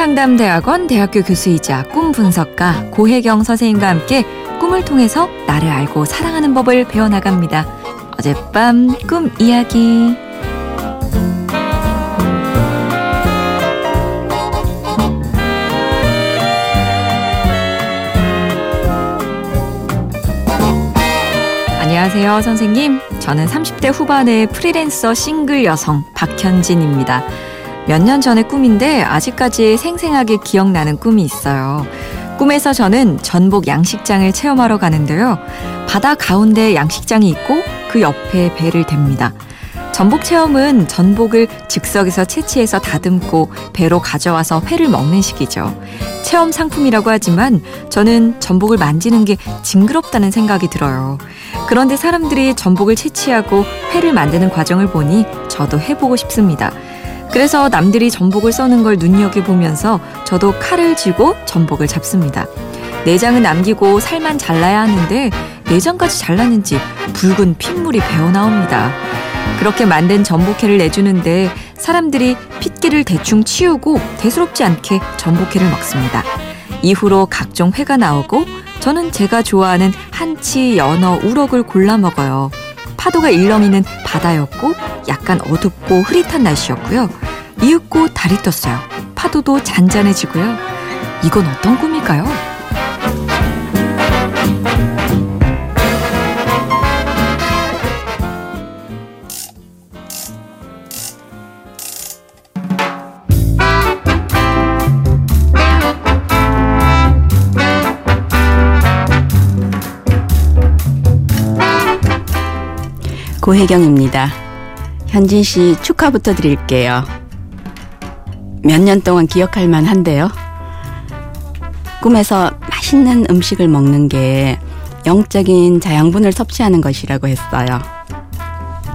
꿈상담대학원 대학교 교수이자 꿈분석가 고혜경 선생님과 함께 꿈을 통해서 나를 알고 사랑하는 법을 배워나갑니다. 어젯밤 꿈 이야기. 안녕하세요 선생님. 저는 30대 후반의 프리랜서 싱글 여성 박현진입니다. 몇 년 전의 꿈인데 아직까지 생생하게 기억나는 꿈이 있어요. 꿈에서 저는 전복 양식장을 체험하러 가는데요. 바다 가운데 양식장이 있고 그 옆에 배를 댑니다. 전복 체험은 전복을 즉석에서 채취해서 다듬고 배로 가져와서 회를 먹는 식이죠. 체험 상품이라고 하지만 저는 전복을 만지는 게 징그럽다는 생각이 들어요. 그런데 사람들이 전복을 채취하고 회를 만드는 과정을 보니 저도 해보고 싶습니다. 그래서 남들이 전복을 써는 걸 눈여겨보면서 저도 칼을 쥐고 전복을 잡습니다. 내장은 남기고 살만 잘라야 하는데 내장까지 잘랐는지 붉은 핏물이 배어나옵니다. 그렇게 만든 전복회를 내주는데 사람들이 핏기를 대충 치우고 대수롭지 않게 전복회를 먹습니다. 이후로 각종 회가 나오고 저는 제가 좋아하는 한치, 연어, 우럭을 골라 먹어요. 파도가 일렁이는 바다였고 약간 어둡고 흐릿한 날씨였고요. 이윽고 달이 떴어요. 파도도 잔잔해지고요. 이건 어떤 꿈일까요? 고혜경입니다. 현진 씨 축하부터 드릴게요. 몇 년 동안 기억할 만한데요. 꿈에서 맛있는 음식을 먹는 게 영적인 자양분을 섭취하는 것이라고 했어요.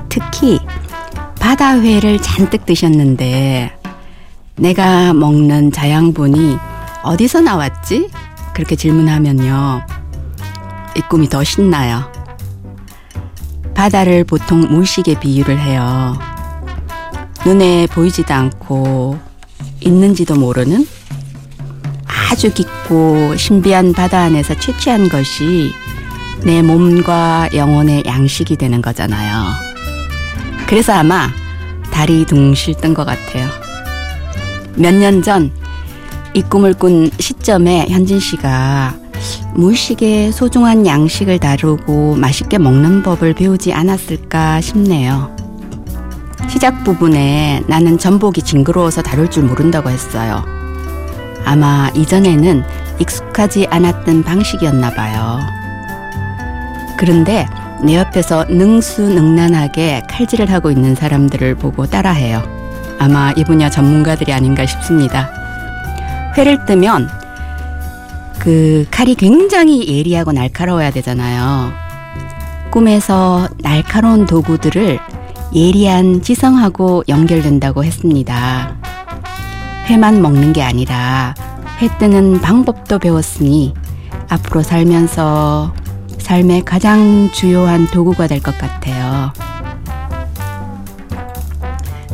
특히 바다회를 잔뜩 드셨는데 내가 먹는 자양분이 어디서 나왔지? 그렇게 질문하면요. 이 꿈이 더 신나요. 바다를 보통 물식에 비유를 해요. 눈에 보이지도 않고 있는지도 모르는 아주 깊고 신비한 바다 안에서 채취한 것이 내 몸과 영혼의 양식이 되는 거잖아요. 그래서 아마 달이 둥실 뜬 것 같아요. 몇 년 전 이 꿈을 꾼 시점에 현진 씨가 물식의 소중한 양식을 다루고 맛있게 먹는 법을 배우지 않았을까 싶네요. 시작 부분에 나는 전복이 징그러워서 다룰 줄 모른다고 했어요. 아마 이전에는 익숙하지 않았던 방식이었나 봐요. 그런데 내 옆에서 능수능란하게 칼질을 하고 있는 사람들을 보고 따라해요. 아마 이 분야 전문가들이 아닌가 싶습니다. 회를 뜨면 그 칼이 굉장히 예리하고 날카로워야 되잖아요. 꿈에서 날카로운 도구들을 예리한 지성하고 연결된다고 했습니다. 회만 먹는 게 아니라 회 뜨는 방법도 배웠으니 앞으로 살면서 삶의 가장 주요한 도구가 될 것 같아요.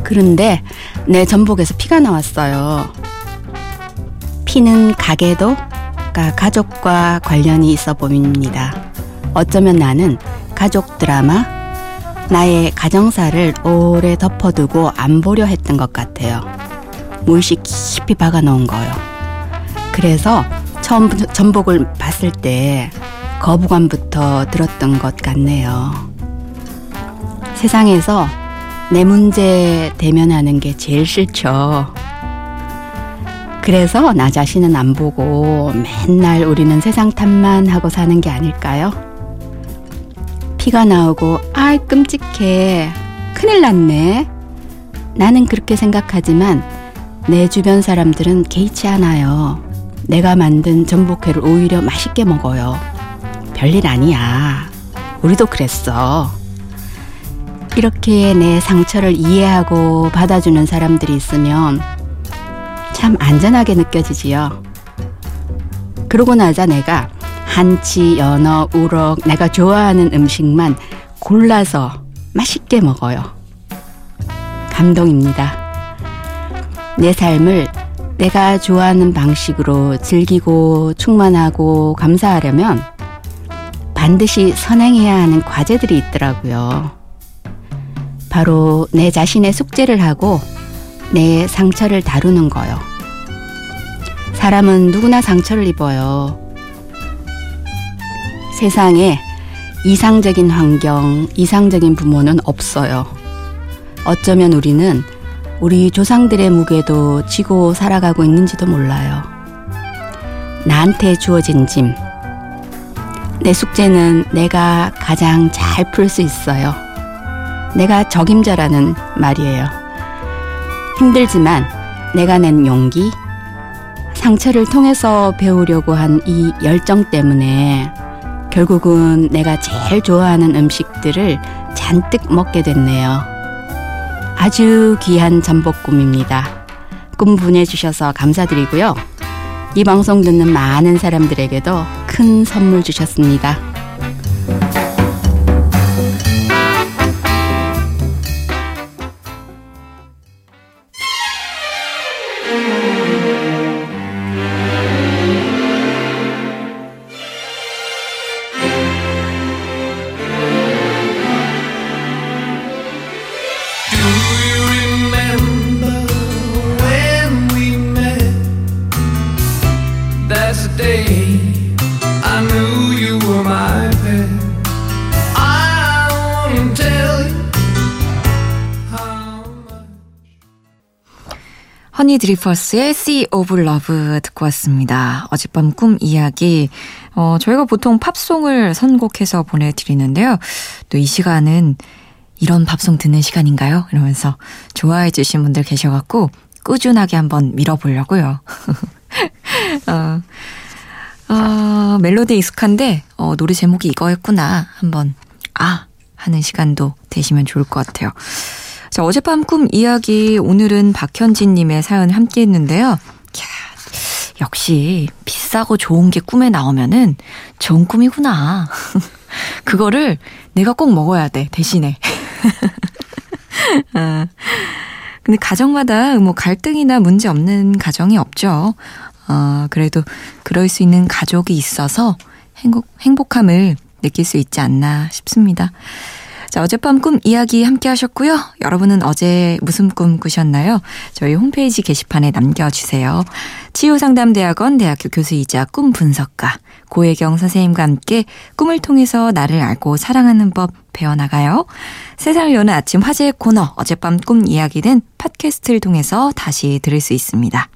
그런데 내 전복에서 피가 나왔어요. 피는 가게도 가족과 관련이 있어 보입니다. 어쩌면 나는 가족 드라마, 나의 가정사를 오래 덮어두고 안 보려 했던 것 같아요. 물씬 깊이 박아놓은 거요. 그래서 처음 전복을 봤을 때 거부감부터 들었던 것 같네요. 세상에서 내 문제 대면하는 게 제일 싫죠. 그래서 나 자신은 안 보고 맨날 우리는 세상 탓만 하고 사는 게 아닐까요? 피가 나오고 아이 끔찍해. 큰일 났네. 나는 그렇게 생각하지만 내 주변 사람들은 개의치 않아요. 내가 만든 전복회를 오히려 맛있게 먹어요. 별일 아니야. 우리도 그랬어. 이렇게 내 상처를 이해하고 받아주는 사람들이 있으면 참 안전하게 느껴지지요. 그러고 나자 내가 한치, 연어, 우럭 내가 좋아하는 음식만 골라서 맛있게 먹어요. 감동입니다. 내 삶을 내가 좋아하는 방식으로 즐기고 충만하고 감사하려면 반드시 선행해야 하는 과제들이 있더라고요. 바로 내 자신의 숙제를 하고 내 상처를 다루는 거요. 사람은 누구나 상처를 입어요. 세상에 이상적인 환경, 이상적인 부모는 없어요. 어쩌면 우리는 우리 조상들의 무게도 지고 살아가고 있는지도 몰라요. 나한테 주어진 짐, 내 숙제는 내가 가장 잘 풀 수 있어요. 내가 적임자라는 말이에요. 힘들지만 내가 낸 용기, 상처를 통해서 배우려고 한 이 열정 때문에 결국은 내가 제일 좋아하는 음식들을 잔뜩 먹게 됐네요. 아주 귀한 전복꿈입니다. 꿈 보내주셔서 감사드리고요. 이 방송 듣는 많은 사람들에게도 큰 선물 주셨습니다. 허니 드리퍼스의 Sea of Love 듣고 왔습니다. 어젯밤 꿈 이야기. 저희가 보통 팝송을 선곡해서 보내드리는데요. 또 이 시간은 이런 팝송 듣는 시간인가요? 이러면서 좋아해 주신 분들 계셔갖고 꾸준하게 한번 밀어보려고요. 멜로디 익숙한데 노래 제목이 이거였구나 한번 하는 시간도 되시면 좋을 것 같아요. 자, 어젯밤 꿈 이야기 오늘은 박현진님의 사연을 함께 했는데요. 이야, 역시 비싸고 좋은 게 꿈에 나오면은 좋은 꿈이구나. 그거를 내가 꼭 먹어야 돼 대신에. 근데 가정마다 뭐 갈등이나 문제 없는 가정이 없죠. 그래도 그럴 수 있는 가족이 있어서 행복함을 느낄 수 있지 않나 싶습니다. 자, 어젯밤 꿈 이야기 함께 하셨고요. 여러분은 어제 무슨 꿈 꾸셨나요? 저희 홈페이지 게시판에 남겨주세요. 치유상담대학원 대학교 교수이자 꿈 분석가 고혜경 선생님과 함께 꿈을 통해서 나를 알고 사랑하는 법 배워나가요. 세상을 여는 아침 화제의 코너 어젯밤 꿈 이야기는 팟캐스트를 통해서 다시 들을 수 있습니다.